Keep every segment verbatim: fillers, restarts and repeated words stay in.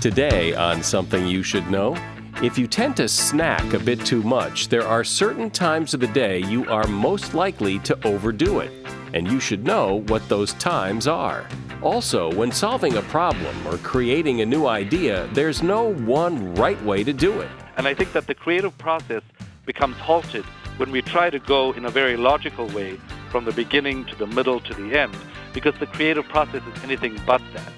Today on Something You Should Know, if you tend to snack a bit too much, there are certain times of the day you are most likely to overdo it, and you should know what those times are. Also, when solving a problem or creating a new idea, there's no one right way to do it. And I think that the creative process becomes halted when we try to go in a very logical way from the beginning to the middle to the end, because the creative process is anything but that.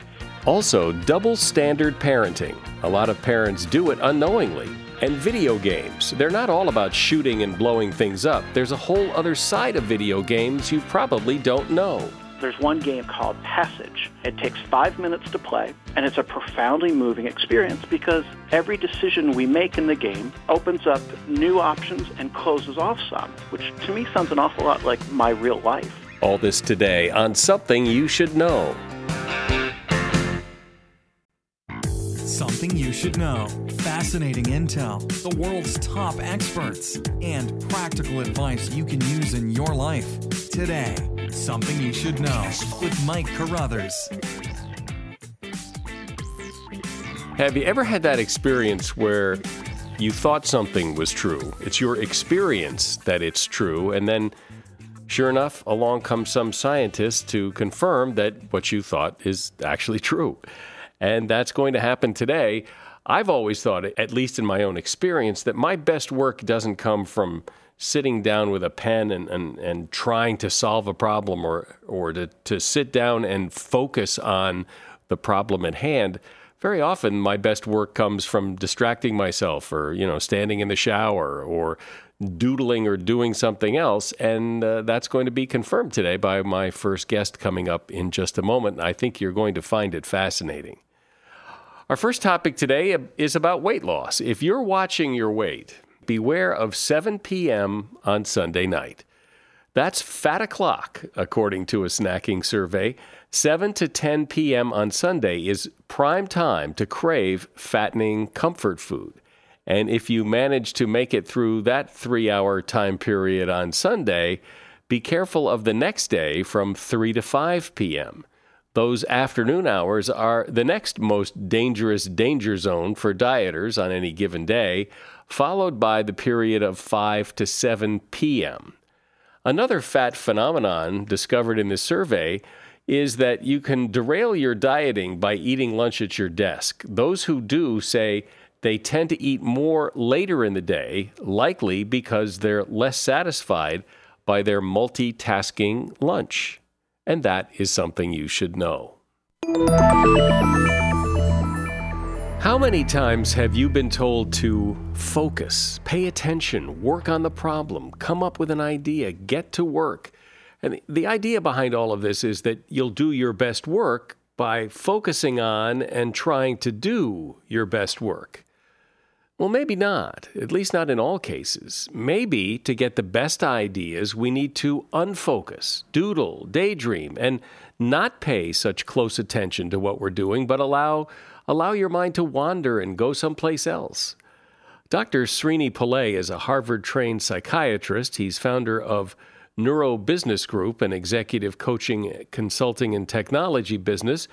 Also, double standard parenting. A lot of parents do it unknowingly. And video games. They're not all about shooting and blowing things up. There's a whole other side of video games you probably don't know. There's one game called Passage. It takes five minutes to play, and it's a profoundly moving experience because every decision we make in the game opens up new options and closes off some, which to me sounds an awful lot like my real life. All this today on Something You Should Know. Something You Should Know. Fascinating intel, the world's top experts, and practical advice you can use in your life. Today, Something You Should Know with Mike Carruthers. Have you ever had that experience where you thought something was true? It's your experience that it's true, and then sure enough, along comes some scientist to confirm that what you thought is actually true. And that's going to happen today. I've always thought, at least in my own experience, that my best work doesn't come from sitting down with a pen and, and, and trying to solve a problem or, or to, to sit down and focus on the problem at hand. Very often, my best work comes from distracting myself or, you know, standing in the shower or doodling or doing something else. And uh, that's going to be confirmed today by my first guest coming up in just a moment. I think you're going to find it fascinating. Our first topic today is about weight loss. If you're watching your weight, beware of seven p.m. on Sunday night. That's fat o'clock, according to a snacking survey. seven to ten p.m. on Sunday is prime time to crave fattening comfort food. And if you manage to make it through that three-hour time period on Sunday, be careful of the next day from three to five p.m. Those afternoon hours are the next most dangerous danger zone for dieters on any given day, followed by the period of five to seven p.m. Another fat phenomenon discovered in this survey is that you can derail your dieting by eating lunch at your desk. Those who do say they tend to eat more later in the day, likely because they're less satisfied by their multitasking lunch. And that is something you should know. How many times have you been told to focus, pay attention, work on the problem, come up with an idea, get to work? And the idea behind all of this is that you'll do your best work by focusing on and trying to do your best work. Well, maybe not, at least not in all cases. Maybe to get the best ideas, we need to unfocus, doodle, daydream, and not pay such close attention to what we're doing, but allow, allow your mind to wander and go someplace else. Doctor Srini Pillay is a Harvard-trained psychiatrist. He's founder of Neuro Business Group, an executive coaching, consulting, and technology business,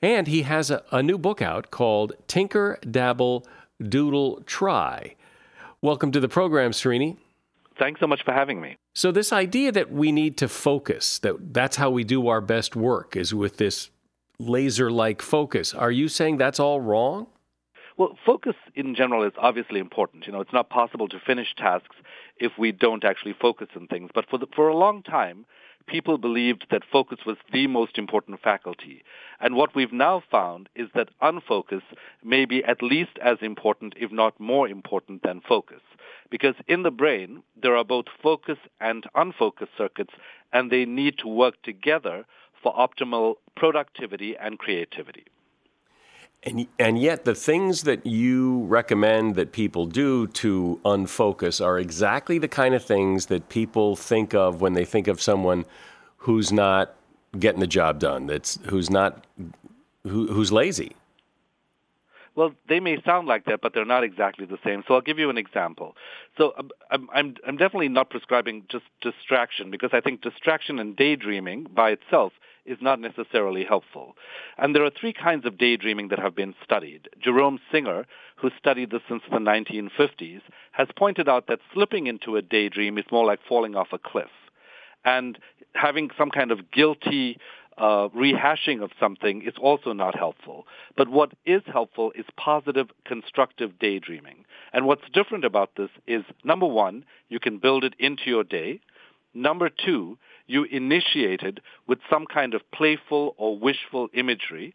and he has a, a new book out called Tinker, Dabble, Doodle, Try. Welcome to the program, Srini. Thanks so much for having me. So this idea that we need to focus, that that's how we do our best work, is with this laser-like focus. Are you saying that's all wrong? Well, focus in general is obviously important. You know, it's not possible to finish tasks if we don't actually focus on things. But for the, for a long time, people believed that focus was the most important faculty. And what we've now found is that unfocus may be at least as important, if not more important, than focus. Because in the brain, there are both focus and unfocus circuits, and they need to work together for optimal productivity and creativity. And, and yet the things that you recommend that people do to unfocus are exactly the kind of things that people think of when they think of someone who's not getting the job done, that's who's not who, who's lazy. Well, they may sound like that, but they're not exactly the same. So I'll give you an example. So I'm, I'm, I'm definitely not prescribing just distraction, because I think distraction and daydreaming by itself is not necessarily helpful. And there are three kinds of daydreaming that have been studied. Jerome Singer, who studied this since the nineteen fifties, has pointed out that slipping into a daydream is more like falling off a cliff. And having some kind of guilty uh, rehashing of something is also not helpful. But what is helpful is positive, constructive daydreaming. And what's different about this is, number one, you can build it into your day. Number two, you initiate it with some kind of playful or wishful imagery.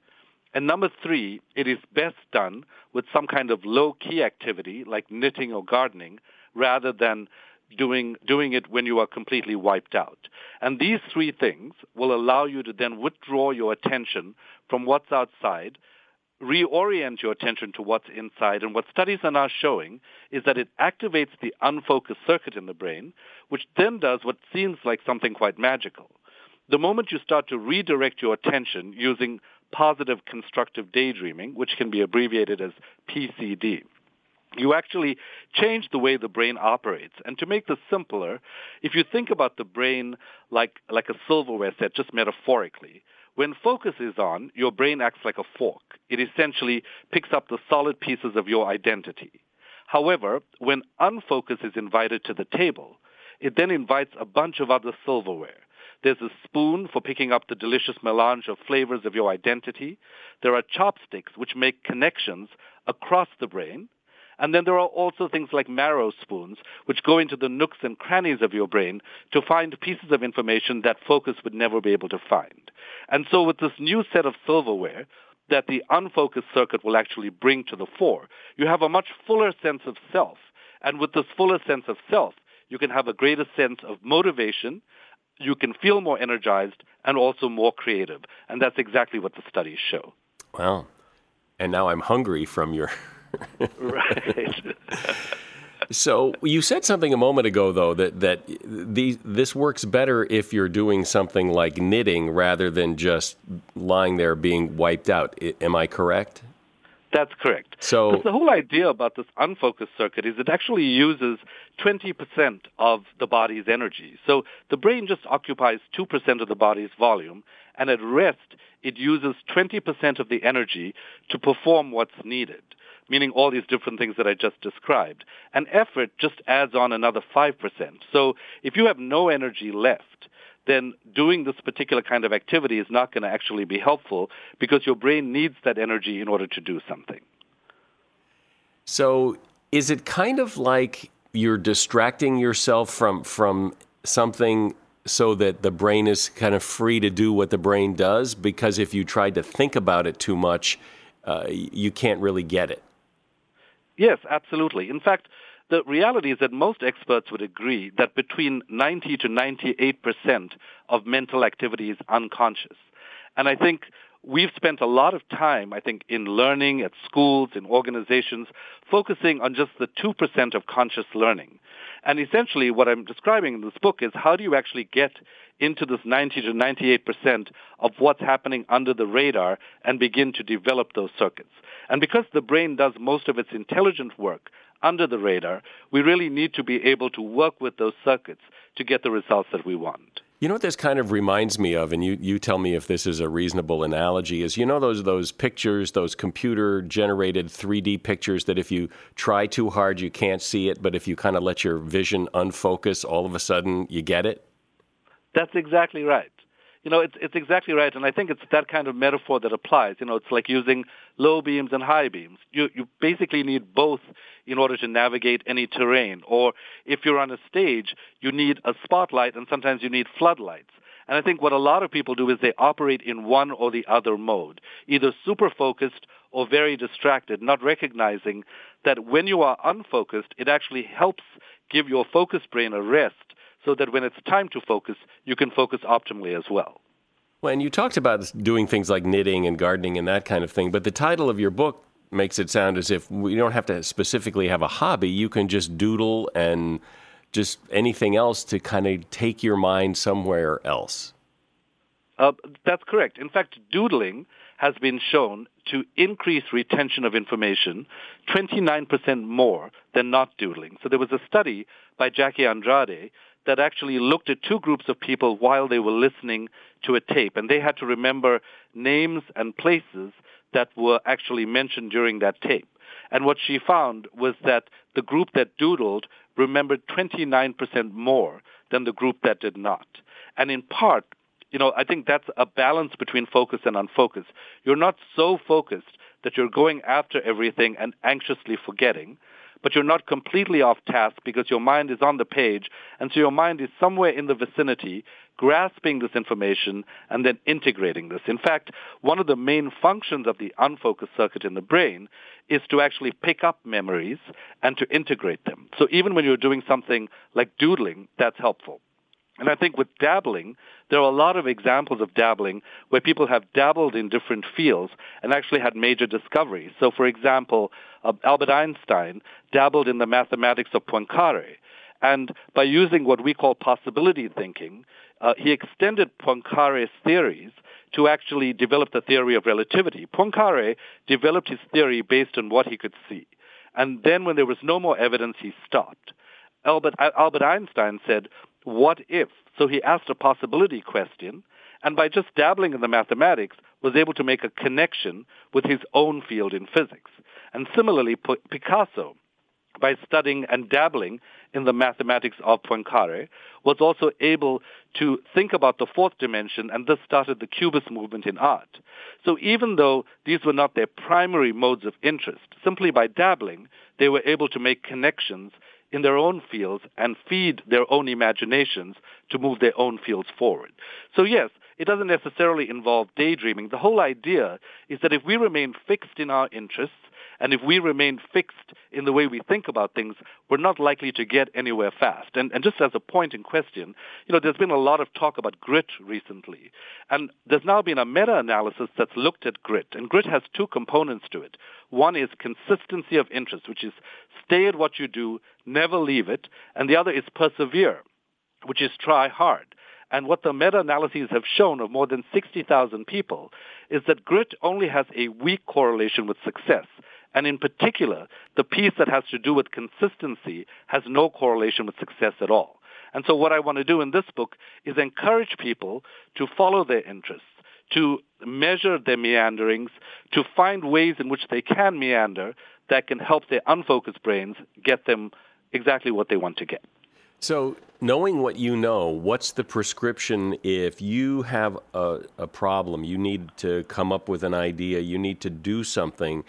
And number three, it is best done with some kind of low-key activity like knitting or gardening rather than doing doing it when you are completely wiped out. And these three things will allow you to then withdraw your attention from what's outside, reorient your attention to what's inside. And what studies are now showing is that it activates the unfocused circuit in the brain, which then does what seems like something quite magical. The moment you start to redirect your attention using positive constructive daydreaming, which can be abbreviated as P C D, you actually change the way the brain operates. And to make this simpler, if you think about the brain like, like a silverware set, just metaphorically, when focus is on, your brain acts like a fork. It essentially picks up the solid pieces of your identity. However, when unfocus is invited to the table, it then invites a bunch of other silverware. There's a spoon for picking up the delicious melange of flavors of your identity. There are chopsticks, which make connections across the brain. And then there are also things like marrow spoons, which go into the nooks and crannies of your brain to find pieces of information that focus would never be able to find. And so with this new set of silverware that the unfocused circuit will actually bring to the fore, you have a much fuller sense of self. And with this fuller sense of self, you can have a greater sense of motivation, you can feel more energized, and also more creative. And that's exactly what the studies show. Wow. And now I'm hungry from your... Right. So you said something a moment ago, though, that that these, this works better if you're doing something like knitting rather than just lying there being wiped out. I, am I correct? That's correct. So the whole idea about this unfocused circuit is it actually uses twenty percent of the body's energy. So the brain just occupies two percent of the body's volume, and at rest, it uses twenty percent of the energy to perform what's needed, meaning all these different things that I just described. And effort just adds on another five percent. So if you have no energy left, then doing this particular kind of activity is not going to actually be helpful because your brain needs that energy in order to do something. So is it kind of like you're distracting yourself from from something so that the brain is kind of free to do what the brain does? Because if you tried to think about it too much, uh, you can't really get it. Yes, absolutely. In fact, the reality is that most experts would agree that between ninety to ninety-eight percent of mental activity is unconscious. And I think we've spent a lot of time, I think, in learning, at schools, in organizations, focusing on just the two percent of conscious learning. And essentially what I'm describing in this book is how do you actually get into this ninety to ninety-eight percent of what's happening under the radar and begin to develop those circuits. And because the brain does most of its intelligent work under the radar, we really need to be able to work with those circuits to get the results that we want. You know what this kind of reminds me of, and you, you tell me if this is a reasonable analogy, is you know those those pictures, those computer-generated three D pictures that if you try too hard, you can't see it, but if you kind of let your vision unfocus, all of a sudden you get it? That's exactly right. You know, it's it's exactly right, and I think it's that kind of metaphor that applies. You know, it's like using low beams and high beams. You you basically need both in order to navigate any terrain. Or if you're on a stage, you need a spotlight, and sometimes you need floodlights. And I think what a lot of people do is they operate in one or the other mode, either super focused or very distracted, not recognizing that when you are unfocused, it actually helps give your focused brain a rest, so that when it's time to focus, you can focus optimally as well. Well, and you talked about doing things like knitting and gardening and that kind of thing, but the title of your book makes it sound as if we don't have to specifically have a hobby. You can just doodle and just anything else to kind of take your mind somewhere else. Uh, that's correct. In fact, doodling has been shown to increase retention of information twenty-nine percent more than not doodling. So there was a study by Jackie Andrade that actually looked at two groups of people while they were listening to a tape. And they had to remember names and places that were actually mentioned during that tape. And what she found was that the group that doodled remembered twenty-nine percent more than the group that did not. And in part, you know, I think that's a balance between focus and unfocus. You're not so focused that you're going after everything and anxiously forgetting, but you're not completely off task because your mind is on the page, and so your mind is somewhere in the vicinity grasping this information and then integrating this. In fact, one of the main functions of the unfocused circuit in the brain is to actually pick up memories and to integrate them. So even when you're doing something like doodling, that's helpful. And I think with dabbling, there are a lot of examples of dabbling where people have dabbled in different fields and actually had major discoveries. So, for example, uh, Albert Einstein dabbled in the mathematics of Poincare. And by using what we call possibility thinking, uh, he extended Poincare's theories to actually develop the theory of relativity. Poincare developed his theory based on what he could see. And then when there was no more evidence, he stopped. Albert, Albert Einstein said, what if? So he asked a possibility question, and by just dabbling in the mathematics, was able to make a connection with his own field in physics. And similarly, Picasso, by studying and dabbling in the mathematics of Poincare, was also able to think about the fourth dimension, and this started the Cubist movement in art. So even though these were not their primary modes of interest, simply by dabbling, they were able to make connections in their own fields and feed their own imaginations to move their own fields forward. So yes, it doesn't necessarily involve daydreaming. The whole idea is that if we remain fixed in our interests and if we remain fixed in the way we think about things, we're not likely to get anywhere fast. And, and just as a point in question, you know, there's been a lot of talk about grit recently. And there's now been a meta-analysis that's looked at grit. And grit has two components to it. One is consistency of interest, which is stay at what you do, never leave it. And the other is persevere, which is try hard. And what the meta-analyses have shown of more than sixty thousand people is that grit only has a weak correlation with success. And in particular, the piece that has to do with consistency has no correlation with success at all. And so what I want to do in this book is encourage people to follow their interests, to measure their meanderings, to find ways in which they can meander that can help their unfocused brains get them exactly what they want to get. So knowing what you know, what's the prescription if you have a, a problem, you need to come up with an idea, you need to do something,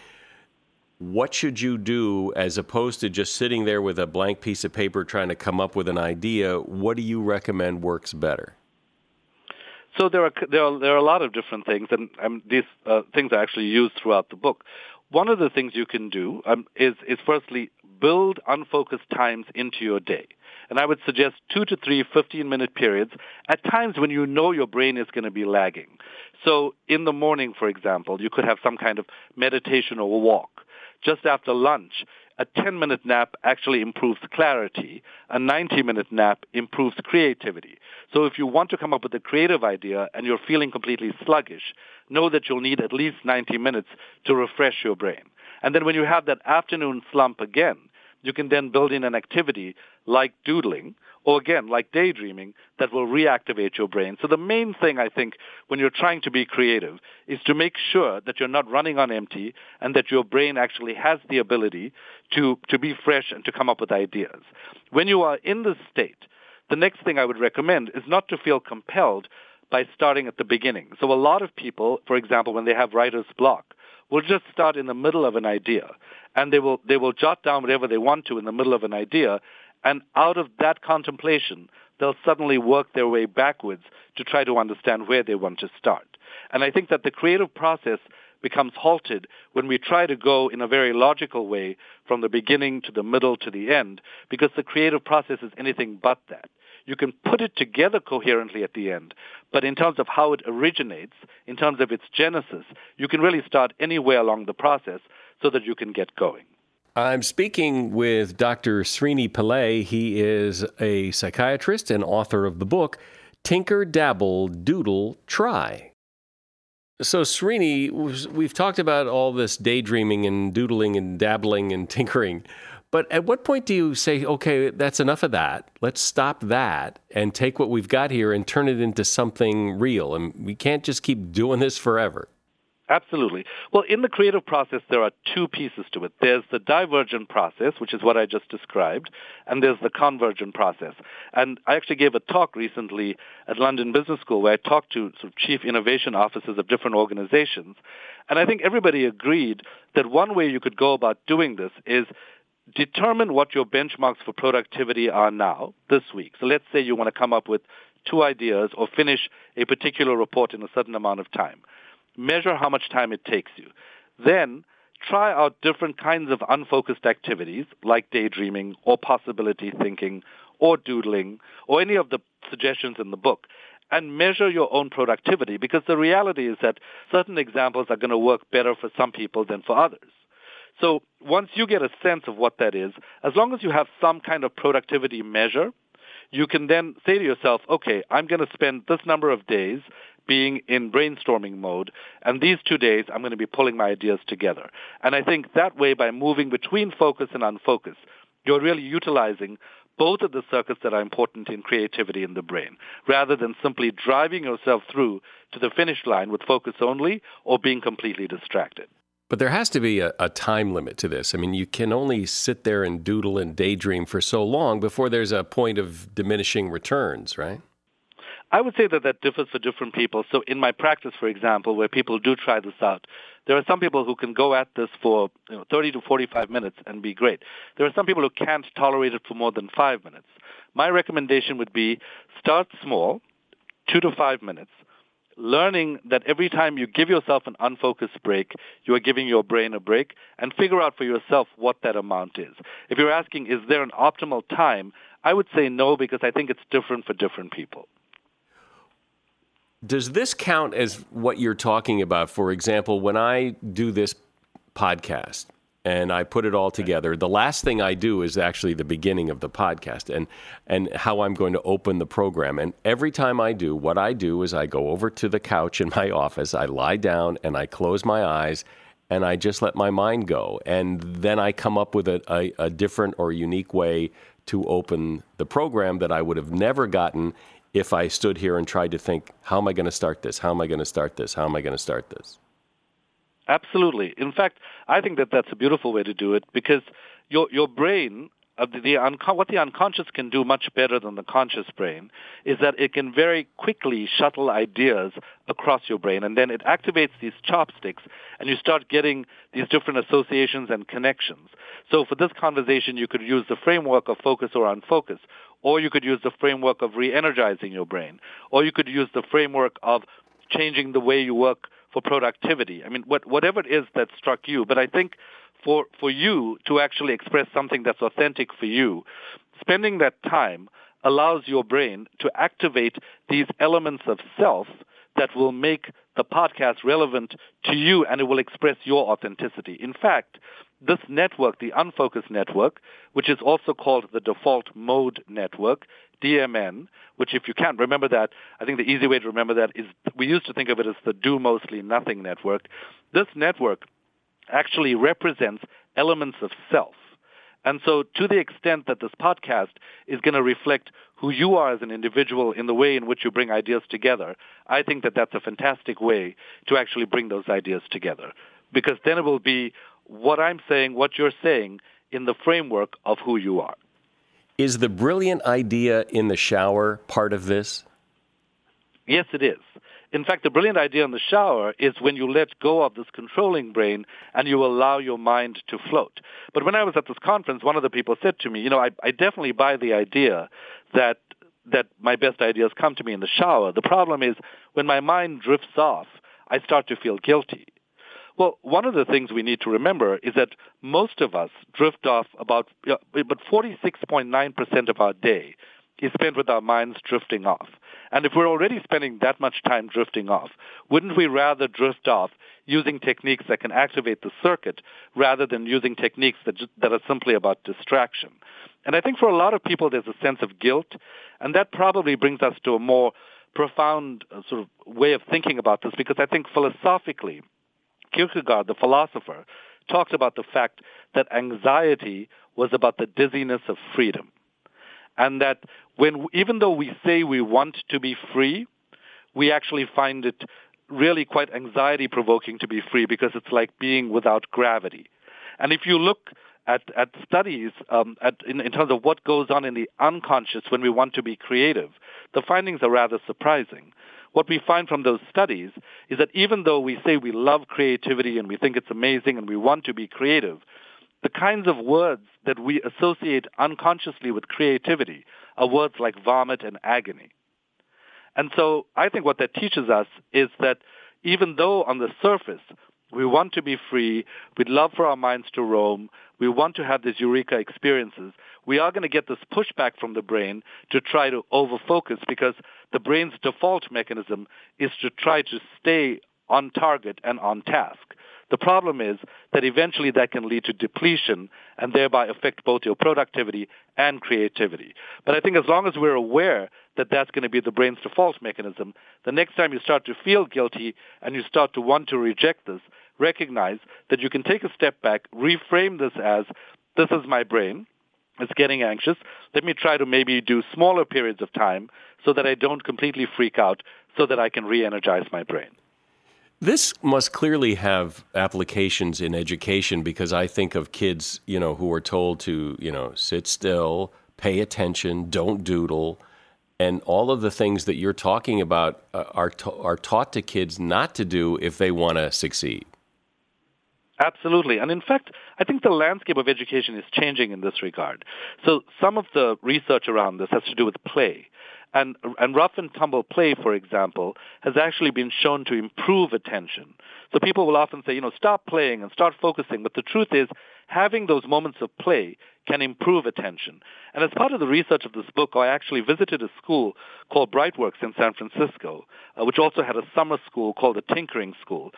what should you do as opposed to just sitting there with a blank piece of paper trying to come up with an idea? What do you recommend works better? So there are there are, there are a lot of different things, and um, these uh, things are actually used throughout the book. One of the things you can do um, is, is firstly build unfocused times into your day. And I would suggest two to three fifteen-minute periods at times when you know your brain is going to be lagging. So in the morning, for example, you could have some kind of meditation or a walk. Just after lunch, a ten-minute nap actually improves clarity. A ninety-minute nap improves creativity. So if you want to come up with a creative idea and you're feeling completely sluggish, know that you'll need at least ninety minutes to refresh your brain. And then when you have that afternoon slump again, you can then build in an activity like doodling or, again, like daydreaming that will reactivate your brain. So the main thing, I think, when you're trying to be creative is to make sure that you're not running on empty and that your brain actually has the ability to, to be fresh and to come up with ideas. When you are in this state, the next thing I would recommend is not to feel compelled by starting at the beginning. So a lot of people, for example, when they have writer's block, will just start in the middle of an idea, and they will they will jot down whatever they want to in the middle of an idea, and out of that contemplation, they'll suddenly work their way backwards to try to understand where they want to start. And I think that the creative process becomes halted when we try to go in a very logical way from the beginning to the middle to the end, because the creative process is anything but that. You can put it together coherently at the end, but in terms of how it originates, in terms of its genesis, you can really start anywhere along the process so that you can get going. I'm speaking with Doctor Srini Pillay. He is a psychiatrist and author of the book, Tinker, Dabble, Doodle, Try. So, Srini, we've talked about all this daydreaming and doodling and dabbling and tinkering, But at what point do you say, okay, that's enough of that. Let's stop that and take what we've got here and turn it into something real. And we can't just keep doing this forever. Absolutely. Well, in the creative process, there are two pieces to it. There's the divergent process, which is what I just described, and there's the convergent process. And I actually gave a talk recently at London Business School where I talked to sort of chief innovation officers of different organizations. And I think everybody agreed that one way you could go about doing this is determine what your benchmarks for productivity are now, this week. So let's say you want to come up with two ideas or finish a particular report in a certain amount of time. Measure how much time it takes you. Then try out different kinds of unfocused activities like daydreaming or possibility thinking or doodling or any of the suggestions in the book and measure your own productivity, because the reality is that certain examples are going to work better for some people than for others. So once you get a sense of what that is, as long as you have some kind of productivity measure, you can then say to yourself, okay, I'm going to spend this number of days being in brainstorming mode, and these two days I'm going to be pulling my ideas together. And I think that way, by moving between focus and unfocus, you're really utilizing both of the circuits that are important in creativity in the brain, rather than simply driving yourself through to the finish line with focus only or being completely distracted. But there has to be a, a time limit to this. I mean, you can only sit there and doodle and daydream for so long before there's a point of diminishing returns, right? I would say that that differs for different people. So in my practice, for example, where people do try this out, there are some people who can go at this for you know, thirty to forty-five minutes and be great. There are some people who can't tolerate it for more than five minutes. My recommendation would be start small, two to five minutes, learning that every time you give yourself an unfocused break, you are giving your brain a break, and figure out for yourself what that amount is. If you're asking, is there an optimal time, I would say no, because I think it's different for different people. Does this count as what you're talking about? For example, when I do this podcast and I put it all together, the last thing I do is actually the beginning of the podcast and, and how I'm going to open the program. And every time I do, what I do is I go over to the couch in my office, I lie down and I close my eyes and I just let my mind go. And then I come up with a, a, a different or unique way to open the program that I would have never gotten if I stood here and tried to think, how am I going to start this? How am I going to start this? How am I going to start this? Absolutely. In fact, I think that that's a beautiful way to do it, because your your brain, uh, the, the un- what the unconscious can do much better than the conscious brain is that it can very quickly shuttle ideas across your brain, and then it activates these chopsticks, and you start getting these different associations and connections. So for this conversation, you could use the framework of focus or unfocus, or you could use the framework of re-energizing your brain, or you could use the framework of changing the way you work for productivity. I mean, what, whatever it is that struck you. But I think for for you to actually express something that's authentic for you, spending that time allows your brain to activate these elements of self that will make the podcast relevant to you, and it will express your authenticity. In fact, this network, the unfocused network, which is also called the default mode network, D M N, which if you can't remember that, I think the easy way to remember that is we used to think of it as the do mostly nothing network. This network actually represents elements of self. And so to the extent that this podcast is going to reflect who you are as an individual in the way in which you bring ideas together, I think that that's a fantastic way to actually bring those ideas together, because then it will be what I'm saying, what you're saying, in the framework of who you are. Is the brilliant idea in the shower part of this? Yes, it is. In fact, the brilliant idea in the shower is when you let go of this controlling brain and you allow your mind to float. But when I was at this conference, one of the people said to me, you know, I, I definitely buy the idea that that my best ideas come to me in the shower. The problem is when my mind drifts off, I start to feel guilty. Well, one of the things we need to remember is that most of us drift off about, you know, but forty-six point nine percent of our day is spent with our minds drifting off. And if we're already spending that much time drifting off, wouldn't we rather drift off using techniques that can activate the circuit rather than using techniques that just, that are simply about distraction? And I think for a lot of people, there's a sense of guilt, and that probably brings us to a more profound sort of way of thinking about this, because I think philosophically, Kierkegaard, the philosopher, talked about the fact that anxiety was about the dizziness of freedom. And that when, even though we say we want to be free, we actually find it really quite anxiety-provoking to be free, because it's like being without gravity. And if you look at, at studies um, at, in, in terms of what goes on in the unconscious when we want to be creative, the findings are rather surprising. What we find from those studies is that even though we say we love creativity and we think it's amazing and we want to be creative, the kinds of words that we associate unconsciously with creativity are words like vomit and agony. And so I think what that teaches us is that even though on the surface we want to be free, we'd love for our minds to roam, we want to have these eureka experiences, we are going to get this pushback from the brain to try to overfocus, because the brain's default mechanism is to try to stay on target and on task. The problem is that eventually that can lead to depletion and thereby affect both your productivity and creativity. But I think as long as we're aware that that's going to be the brain's default mechanism, the next time you start to feel guilty and you start to want to reject this, recognize that you can take a step back, reframe this as, this is my brain, it's getting anxious, let me try to maybe do smaller periods of time so that I don't completely freak out, so that I can re-energize my brain. This must clearly have applications in education, because I think of kids, you know, who are told to, you know, sit still, pay attention, don't doodle, and all of the things that you're talking about are ta- are taught to kids not to do if they want to succeed. Absolutely. And in fact, I think the landscape of education is changing in this regard. So some of the research around this has to do with play. And, and rough and tumble play, for example, has actually been shown to improve attention. So people will often say, you know, stop playing and start focusing. But the truth is, having those moments of play can improve attention. And as part of the research of this book, I actually visited a school called Brightworks in San Francisco, uh, which also had a summer school called the Tinkering School.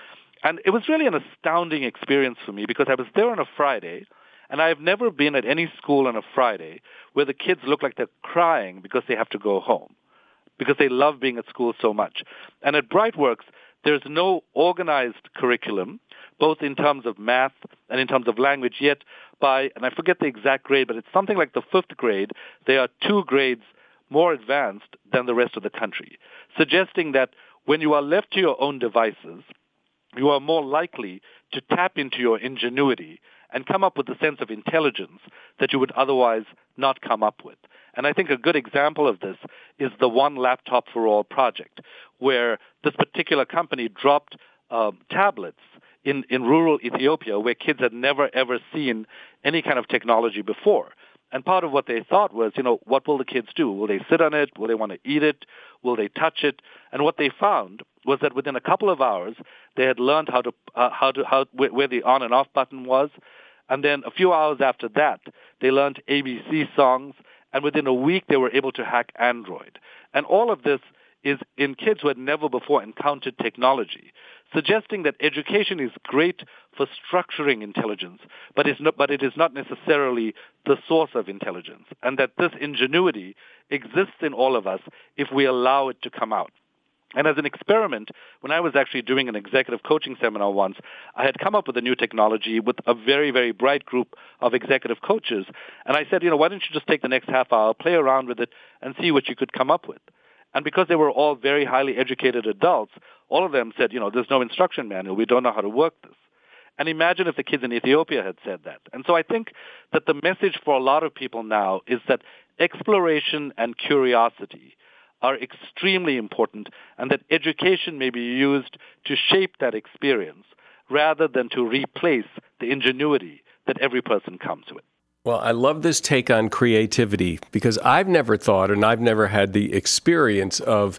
And it was really an astounding experience for me, because I was there on a Friday, and I've never been at any school on a Friday where the kids look like they're crying because they have to go home, because they love being at school so much. And at Brightworks, there's no organized curriculum, both in terms of math and in terms of language, yet by, and I forget the exact grade, but it's something like the fifth grade, they are two grades more advanced than the rest of the country, suggesting that when you are left to your own devices, you are more likely to tap into your ingenuity and come up with a sense of intelligence that you would otherwise not come up with. And I think a good example of this is the One Laptop for All project, where this particular company dropped uh, tablets in, in rural Ethiopia where kids had never, ever seen any kind of technology before. And part of what they thought was, you know, what will the kids do? Will they sit on it? Will they want to eat it? Will they touch it? And what they found was that within a couple of hours, they had learned how to uh, how to how where the on and off button was, and then a few hours after that, they learned A B C songs, and within a week, they were able to hack Android. And all of this is in kids who had never before encountered technology, suggesting that education is great for structuring intelligence, but, it's not, but it is not necessarily the source of intelligence, and that this ingenuity exists in all of us if we allow it to come out. And as an experiment, when I was actually doing an executive coaching seminar once, I had come up with a new technology with a very, very bright group of executive coaches, and I said, you know, why don't you just take the next half hour, play around with it, and see what you could come up with. And because they were all very highly educated adults, all of them said, you know, there's no instruction manual. We don't know how to work this. And imagine if the kids in Ethiopia had said that. And so I think that the message for a lot of people now is that exploration and curiosity are extremely important, and that education may be used to shape that experience rather than to replace the ingenuity that every person comes with. Well, I love this take on creativity, because I've never thought and I've never had the experience of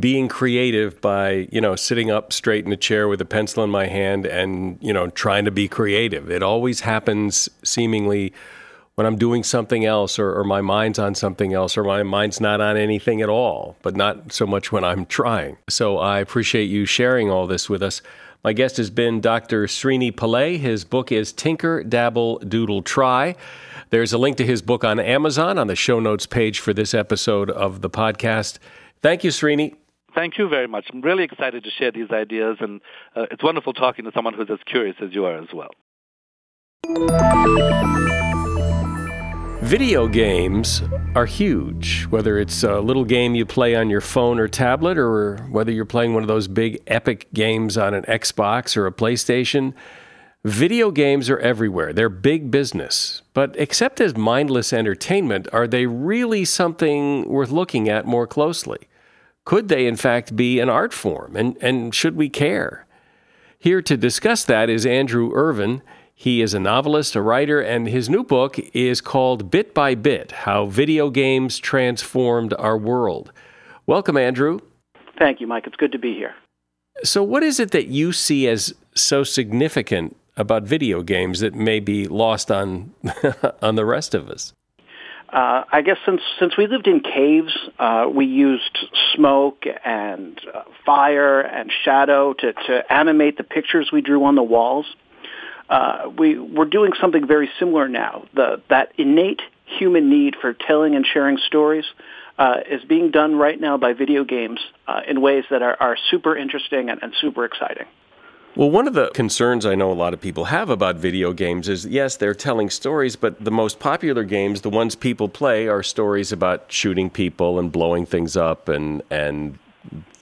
being creative by, you know, sitting up straight in a chair with a pencil in my hand and, you know, trying to be creative. It always happens seemingly when I'm doing something else, or, or my mind's on something else, or my mind's not on anything at all, but not so much when I'm trying. So I appreciate you sharing all this with us. My guest has been Doctor Srini Pillay. His book is Tinker, Dabble, Doodle, Try. There's a link to his book on Amazon on the show notes page for this episode of the podcast. Thank you, Srini. Thank you very much. I'm really excited to share these ideas, and uh, it's wonderful talking to someone who's as curious as you are as well. Video games are huge, whether it's a little game you play on your phone or tablet, or whether you're playing one of those big epic games on an Xbox or a PlayStation. Video games are everywhere. They're big business. But except as mindless entertainment, are they really something worth looking at more closely? Could they, in fact, be an art form, and, and should we care? Here to discuss that is Andrew Ervin. He is a novelist, a writer, and his new book is called Bit by Bit: How Video Games Transformed Our World. Welcome, Andrew. Thank you, Mike. It's good to be here. So what is it that you see as so significant about video games that may be lost on on the rest of us? Uh, I guess since since we lived in caves, uh, we used smoke and uh, fire and shadow to, to animate the pictures we drew on the walls. Uh, we, we're doing something very similar now. The, that innate human need for telling and sharing stories uh, is being done right now by video games uh, in ways that are, are super interesting and, and super exciting. Well, one of the concerns I know a lot of people have about video games is, yes, they're telling stories, but the most popular games, the ones people play, are stories about shooting people and blowing things up, and, and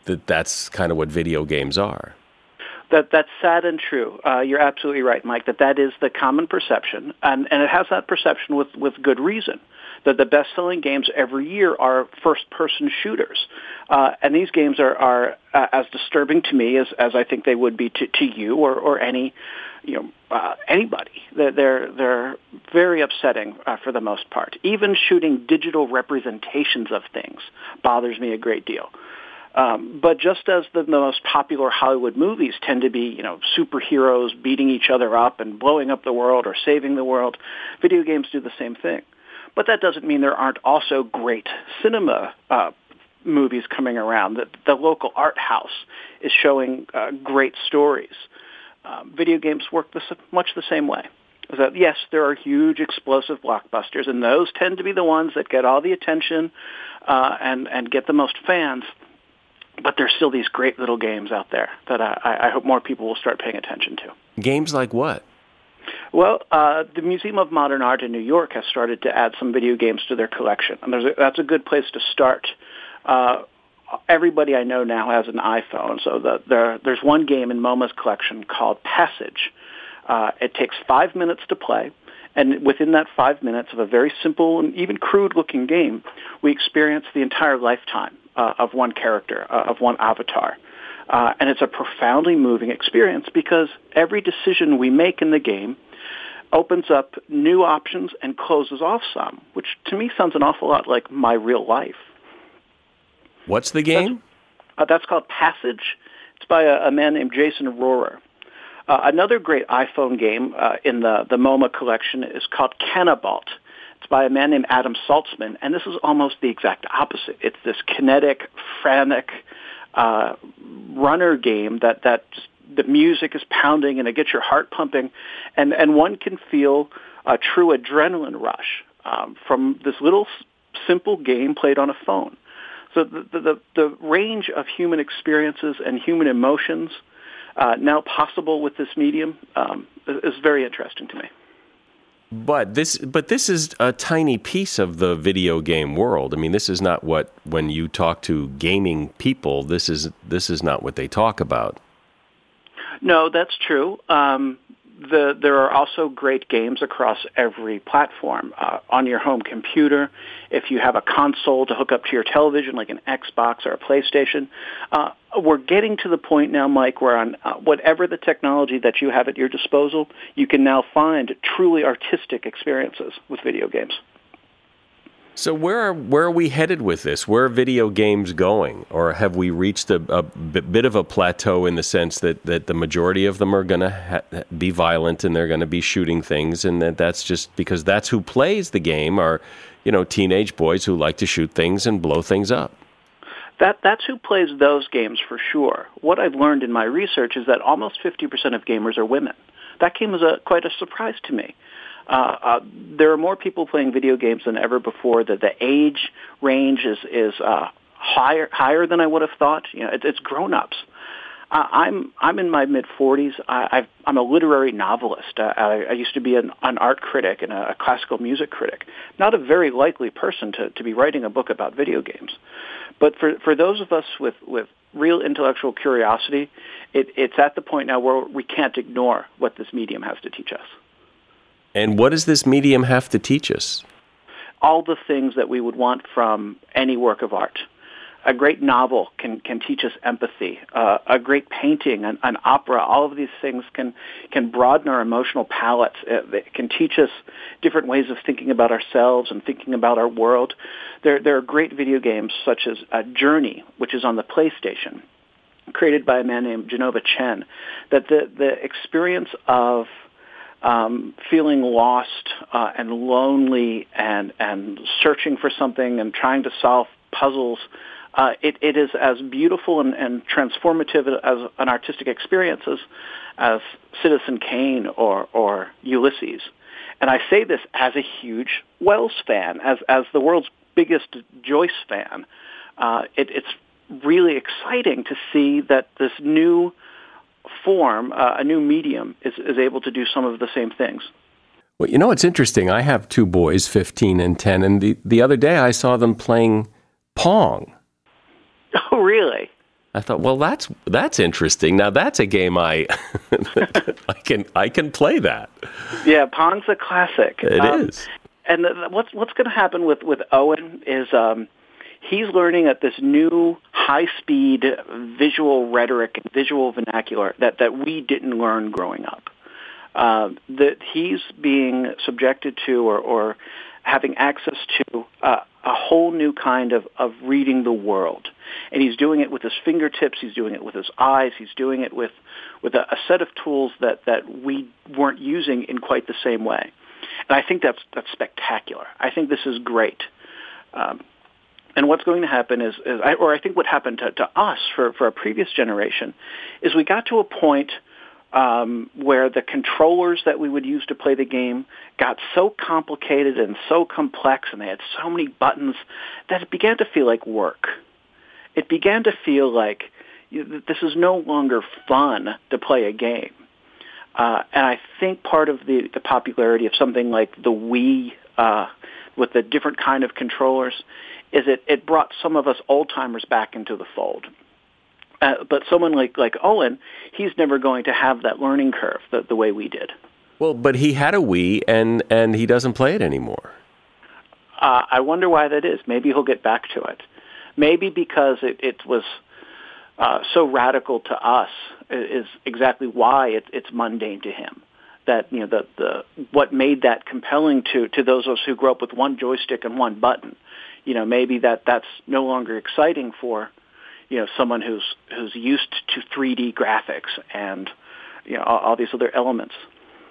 th- that's kind of what video games are. That that's sad and true. Uh, you're absolutely right, Mike, that that is the common perception, and, and it has that perception with, with good reason, that the best-selling games every year are first-person shooters. Uh, and these games are, are uh, as disturbing to me as, as I think they would be to, to you or, or any, you know, uh, anybody. They're, they're, they're very upsetting uh, for the most part. Even shooting digital representations of things bothers me a great deal. Um, but just as the, the most popular Hollywood movies tend to be, you know, superheroes beating each other up and blowing up the world or saving the world, video games do the same thing. But that doesn't mean there aren't also great cinema uh, movies coming around. The, the local art house is showing uh, great stories. Uh, video games work the, much the same way. That, yes, there are huge explosive blockbusters, and those tend to be the ones that get all the attention uh, and, and get the most fans. But there's still these great little games out there that I, I hope more people will start paying attention to. Games like what? Well, uh, the Museum of Modern Art in New York has started to add some video games to their collection, and there's a, that's a good place to start. Uh, everybody I know now has an iPhone, so the, there, there's one game in MoMA's collection called Passage. Uh, it takes five minutes to play. And within that five minutes of a very simple and even crude-looking game, we experience the entire lifetime uh, of one character, uh, of one avatar. Uh, and it's a profoundly moving experience because every decision we make in the game opens up new options and closes off some, which to me sounds an awful lot like my real life. What's the game? That's, uh, that's called Passage. It's by a, a man named Jason Rohrer. Uh, another great iPhone game uh, in the, the MoMA collection is called Cannabalt. It's by a man named Adam Saltzman, and this is almost the exact opposite. It's this kinetic, frantic uh, runner game that, that just, the music is pounding and it gets your heart pumping, and, and one can feel a true adrenaline rush um, from this little simple game played on a phone. So the the, the range of human experiences and human emotions Uh, now possible with this medium um, is very interesting to me. But this, but this is a tiny piece of the video game world. I mean, this is not what, when you talk to gaming people, this is this is not what they talk about. No, that's true. Um, the, there are also great games across every platform. Uh, on your home computer, if you have a console to hook up to your television, like an Xbox or a PlayStation, uh, we're getting to the point now, Mike, where on uh, whatever the technology that you have at your disposal, you can now find truly artistic experiences with video games. So where are, where are we headed with this? Where are video games going? Or have we reached a, a bit of a plateau in the sense that, that the majority of them are going to ha- be violent and they're going to be shooting things, and that that's just because that's who plays the game are, you know, teenage boys who like to shoot things and blow things up? That, that's who plays those games for sure. What I've learned in my research is that almost fifty percent of gamers are women. That came as a, quite a surprise to me. Uh, uh, there are more people playing video games than ever before. The, the age range is, is uh, higher higher than I would have thought. You know, it, it's grown-ups. I'm I'm in my mid forties. I, I've, I'm a literary novelist. Uh, I, I used to be an, an art critic and a, a classical music critic. Not a very likely person to, to be writing a book about video games. But for, for those of us with, with real intellectual curiosity, it, it's at the point now where we can't ignore what this medium has to teach us. And what does this medium have to teach us? All the things that we would want from any work of art. A great novel can, can teach us empathy. Uh, a great painting, an, an opera, all of these things can, can broaden our emotional palettes. It, it can teach us different ways of thinking about ourselves and thinking about our world. There, there are great video games such as uh, Journey, which is on the PlayStation, created by a man named Jenova Chen, that the, the experience of Um, feeling lost uh, and lonely and, and searching for something and trying to solve puzzles, uh, it, it is as beautiful and, and transformative as an artistic experience as, as Citizen Kane or, or Ulysses. And I say this as a huge Wells fan, as, as the world's biggest Joyce fan. Uh, it, it's really exciting to see that this new form, uh, a new medium, is, is able to do some of the same things. Well, you know, it's interesting. I have two boys, fifteen and ten, and the, the other day I saw them playing Pong. Oh, really? I thought, well, that's that's interesting. Now, that's a game I I can I can play that. Yeah, Pong's a classic. It um, is. And the, the, what's what's going to happen with, with Owen is um, he's learning at this new high-speed visual rhetoric and visual vernacular that, that we didn't learn growing up, uh, that he's being subjected to or, or having access to uh, a whole new kind of, of reading the world. And he's doing it with his fingertips, he's doing it with his eyes, he's doing it with, with a, a set of tools that, that we weren't using in quite the same way. And I think that's, that's spectacular. I think this is great. Um, And what's going to happen is, is I, or I think what happened to, to us for, for our previous generation, is we got to a point um, where the controllers that we would use to play the game got so complicated and so complex, and they had so many buttons, that it began to feel like work. It began to feel like this is no longer fun to play a game. Uh, and I think part of the, the popularity of something like the Wii uh, with the different kind of controllers is it, it brought some of us old-timers back into the fold. Uh, but someone like, like Owen, he's never going to have that learning curve the, the way we did. Well, but he had a Wii, and, and he doesn't play it anymore. Uh, I wonder why that is. Maybe he'll get back to it. Maybe because it, it was uh, so radical to us is exactly why it, it's mundane to him. That, you know, the, the what made that compelling to, to those of us who grew up with one joystick and one button. You know, maybe that, that's no longer exciting for, you know, someone who's who's used to three D graphics and, you know, all, all these other elements.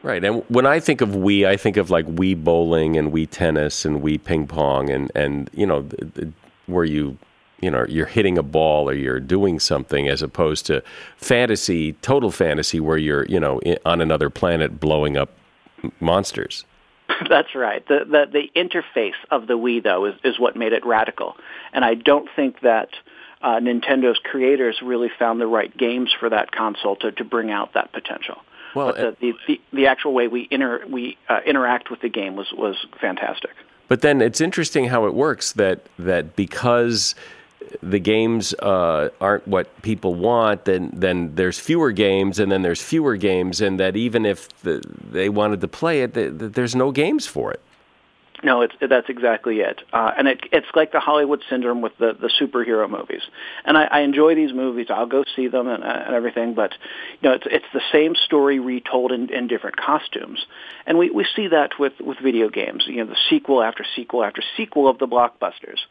Right. And when I think of Wii, I think of like Wii bowling and Wii tennis and Wii ping pong and, and you know, the, the, where you, you know, you're hitting a ball or you're doing something as opposed to fantasy, total fantasy where you're, you know, on another planet blowing up monsters. That's right. The, the the interface of the Wii, though, is, is what made it radical. And I don't think that uh, Nintendo's creators really found the right games for that console to, to bring out that potential. Well, but the, it, the, the, the actual way we inter, we uh, interact with the game was, was fantastic. But then it's interesting how it works that, that because the games uh, aren't what people want, then then there's fewer games, and then there's fewer games, and that even if the, they wanted to play it, the, the, there's no games for it. No, it's, that's exactly it. Uh, and it, it's like the Hollywood syndrome with the, the superhero movies. And I, I enjoy these movies. I'll go see them and, uh, and everything, but you know, it's it's the same story retold in, in different costumes. And we, we see that with, with video games, you know, the sequel after sequel after sequel of the blockbusters.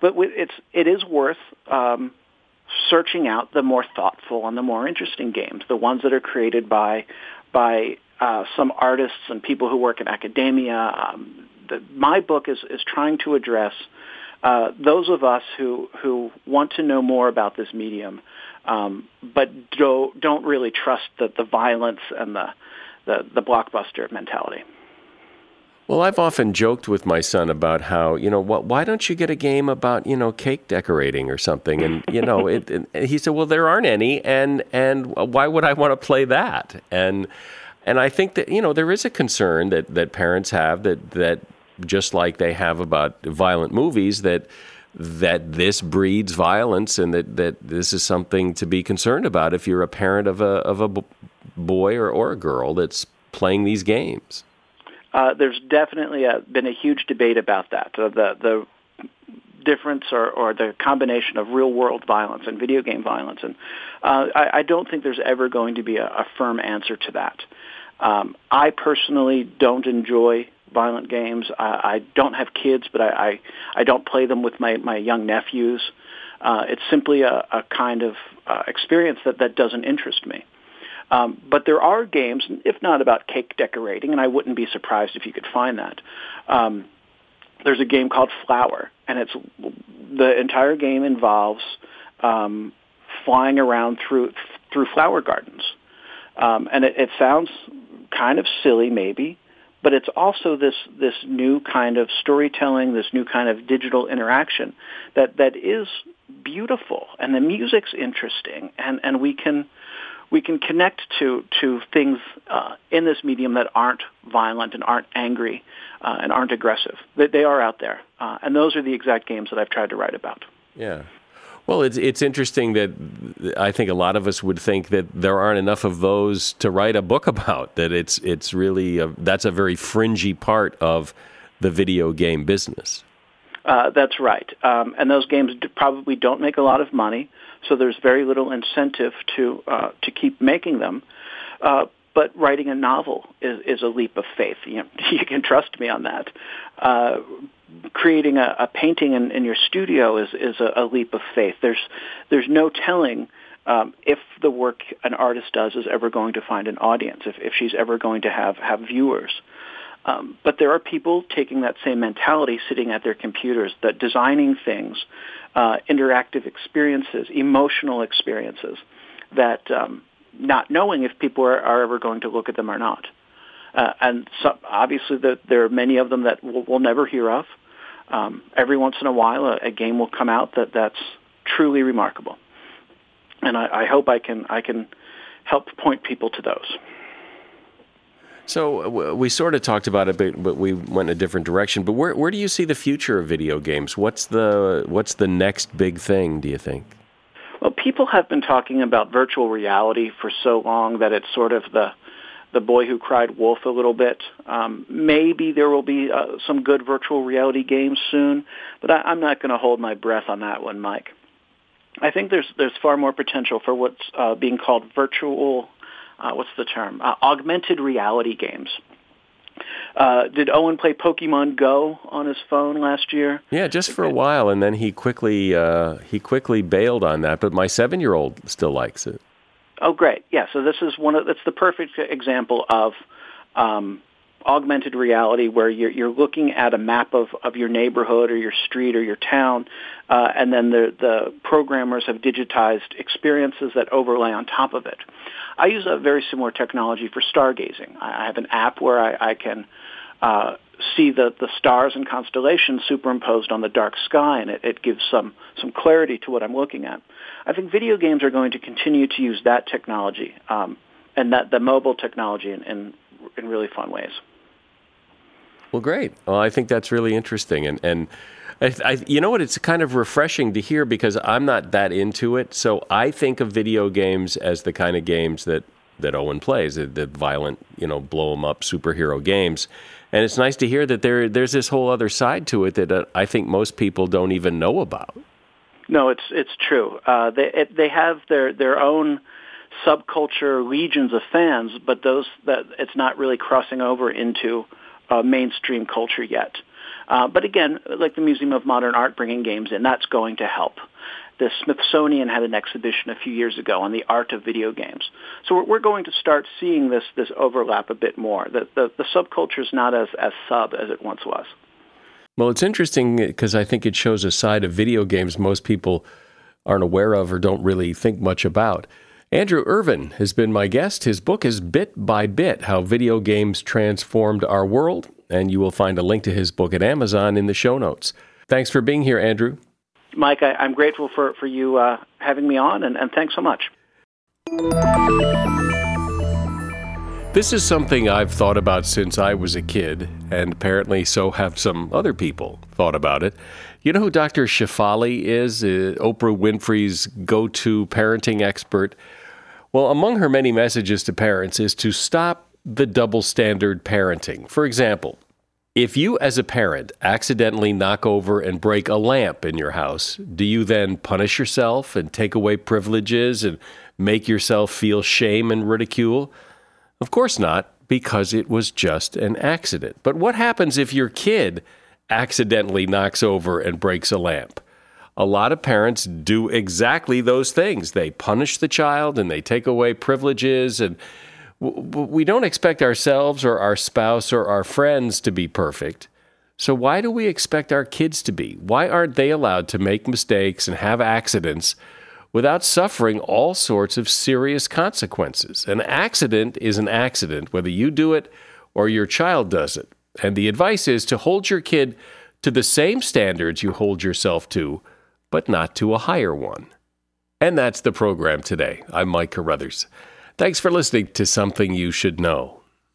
But it's it is worth um, searching out the more thoughtful and the more interesting games, the ones that are created by by uh, some artists and people who work in academia. Um, the, my book is, is trying to address uh, those of us who who want to know more about this medium, um, but do, don't really trust the, the violence and the, the, the blockbuster mentality. Well, I've often joked with my son about how, you know, what, why don't you get a game about, you know, cake decorating or something? And, you know, it, it, he said, well, there aren't any. And, and why would I want to play that? And, and I think that, you know, there is a concern that, that parents have that, that just like they have about violent movies, that, that this breeds violence and that, that this is something to be concerned about if you're a parent of a, of a boy or, or a girl that's playing these games. Uh, there's definitely a, been a huge debate about that. Uh, the the difference or, or the combination of real-world violence and video game violence, and uh, I, I don't think there's ever going to be a, a firm answer to that. Um, I personally don't enjoy violent games. I, I don't have kids, but I, I, I don't play them with my, my young nephews. Uh, it's simply a, a kind of uh, experience that, that doesn't interest me. Um, but there are games, if not about cake decorating, and I wouldn't be surprised if you could find that. Um, there's a game called Flower, and it's the entire game involves um, flying around through through flower gardens. Um, and it, it sounds kind of silly, maybe, but it's also this this new kind of storytelling, this new kind of digital interaction that that is beautiful, and the music's interesting, and, and we can. We can connect to to things uh, in this medium that aren't violent and aren't angry uh, and aren't aggressive. They, they are out there, uh, and those are the exact games that I've tried to write about. Yeah, well, it's it's interesting that I think a lot of us would think that there aren't enough of those to write a book about. That it's it's really a, that's a very fringy part of the video game business. Uh, that's right, um, and those games do, probably don't make a lot of money. So there's very little incentive to uh, to keep making them. Uh, but writing a novel is, is a leap of faith. You know, you can trust me on that. Uh, creating a, a painting in, in your studio is, is a, a leap of faith. There's there's no telling um, if the work an artist does is ever going to find an audience, if, if she's ever going to have, have viewers. Um, but there are people taking that same mentality, sitting at their computers, that designing things, uh, interactive experiences, emotional experiences, that um, not knowing if people are, are ever going to look at them or not. Uh, and so, obviously the, there are many of them that we'll, we'll never hear of. Um, every once in a while a, a game will come out that, that's truly remarkable. And I, I hope I can I can help point people to those. So we sort of talked about it, but we went in a different direction. But where where do you see the future of video games? What's the what's the next big thing, do you think? Well, people have been talking about virtual reality for so long that it's sort of the the boy who cried wolf a little bit. Um, maybe there will be uh, some good virtual reality games soon, but I, I'm not going to hold my breath on that one, Mike. I think there's there's far more potential for what's uh, being called virtual. Uh, what's the term? Uh, augmented reality games. Uh, did Owen play Pokemon Go on his phone last year? Yeah, just for a while, and then he quickly uh, he quickly bailed on that. But my seven-year-old still likes it. Oh, great! Yeah, so this is one of that's the perfect example of um, augmented reality, where you're, you're looking at a map of, of your neighborhood or your street or your town, uh, and then the the programmers have digitized experiences that overlay on top of it. I use a very similar technology for stargazing. I have an app where I, I can uh, see the, the stars and constellations superimposed on the dark sky, and it, it gives some, some clarity to what I'm looking at. I think video games are going to continue to use that technology um, and that the mobile technology in, in, in really fun ways. Well, great. Well, I think that's really interesting. And, and I, I, you know what? It's kind of refreshing to hear because I'm not that into it. So I think of video games as the kind of games that, that Owen plays, the, the violent, you know, blow 'em up superhero games. And it's nice to hear that there there's this whole other side to it that uh, I think most people don't even know about. No, it's it's true. Uh, they it, they have their, their own subculture legions of fans, but those that it's not really crossing over into Uh, mainstream culture yet. Uh, but again, like the Museum of Modern Art bringing games in, that's going to help. The Smithsonian had an exhibition a few years ago on the art of video games. So we're, we're going to start seeing this this overlap a bit more. The, the, the subculture is not as, as sub as it once was. Well, it's interesting because I think it shows a side of video games most people aren't aware of or don't really think much about. Andrew Ervin has been my guest. His book is Bit by Bit: How Video Games Transformed Our World. and you will find a link to his book at Amazon in the show notes. Thanks for being here, Andrew. Mike, I, I'm grateful for, for you uh, having me on, and, and thanks so much. This is something I've thought about since I was a kid, and apparently so have some other people thought about it. You know who Doctor Shefali is, uh, Oprah Winfrey's go-to parenting expert? Well, among her many messages to parents is to stop the double standard parenting. For example, if you as a parent accidentally knock over and break a lamp in your house, do you then punish yourself and take away privileges and make yourself feel shame and ridicule? Of course not, because it was just an accident. But what happens if your kid accidentally knocks over and breaks a lamp? A lot of parents do exactly those things. They punish the child and they take away privileges, and we don't expect ourselves or our spouse or our friends to be perfect. So why do we expect our kids to be? Why aren't they allowed to make mistakes and have accidents without suffering all sorts of serious consequences? An accident is an accident, whether you do it or your child does it. And the advice is to hold your kid to the same standards you hold yourself to, but not to a higher one. And that's the program today. I'm Mike Carruthers. Thanks for listening to Something You Should Know.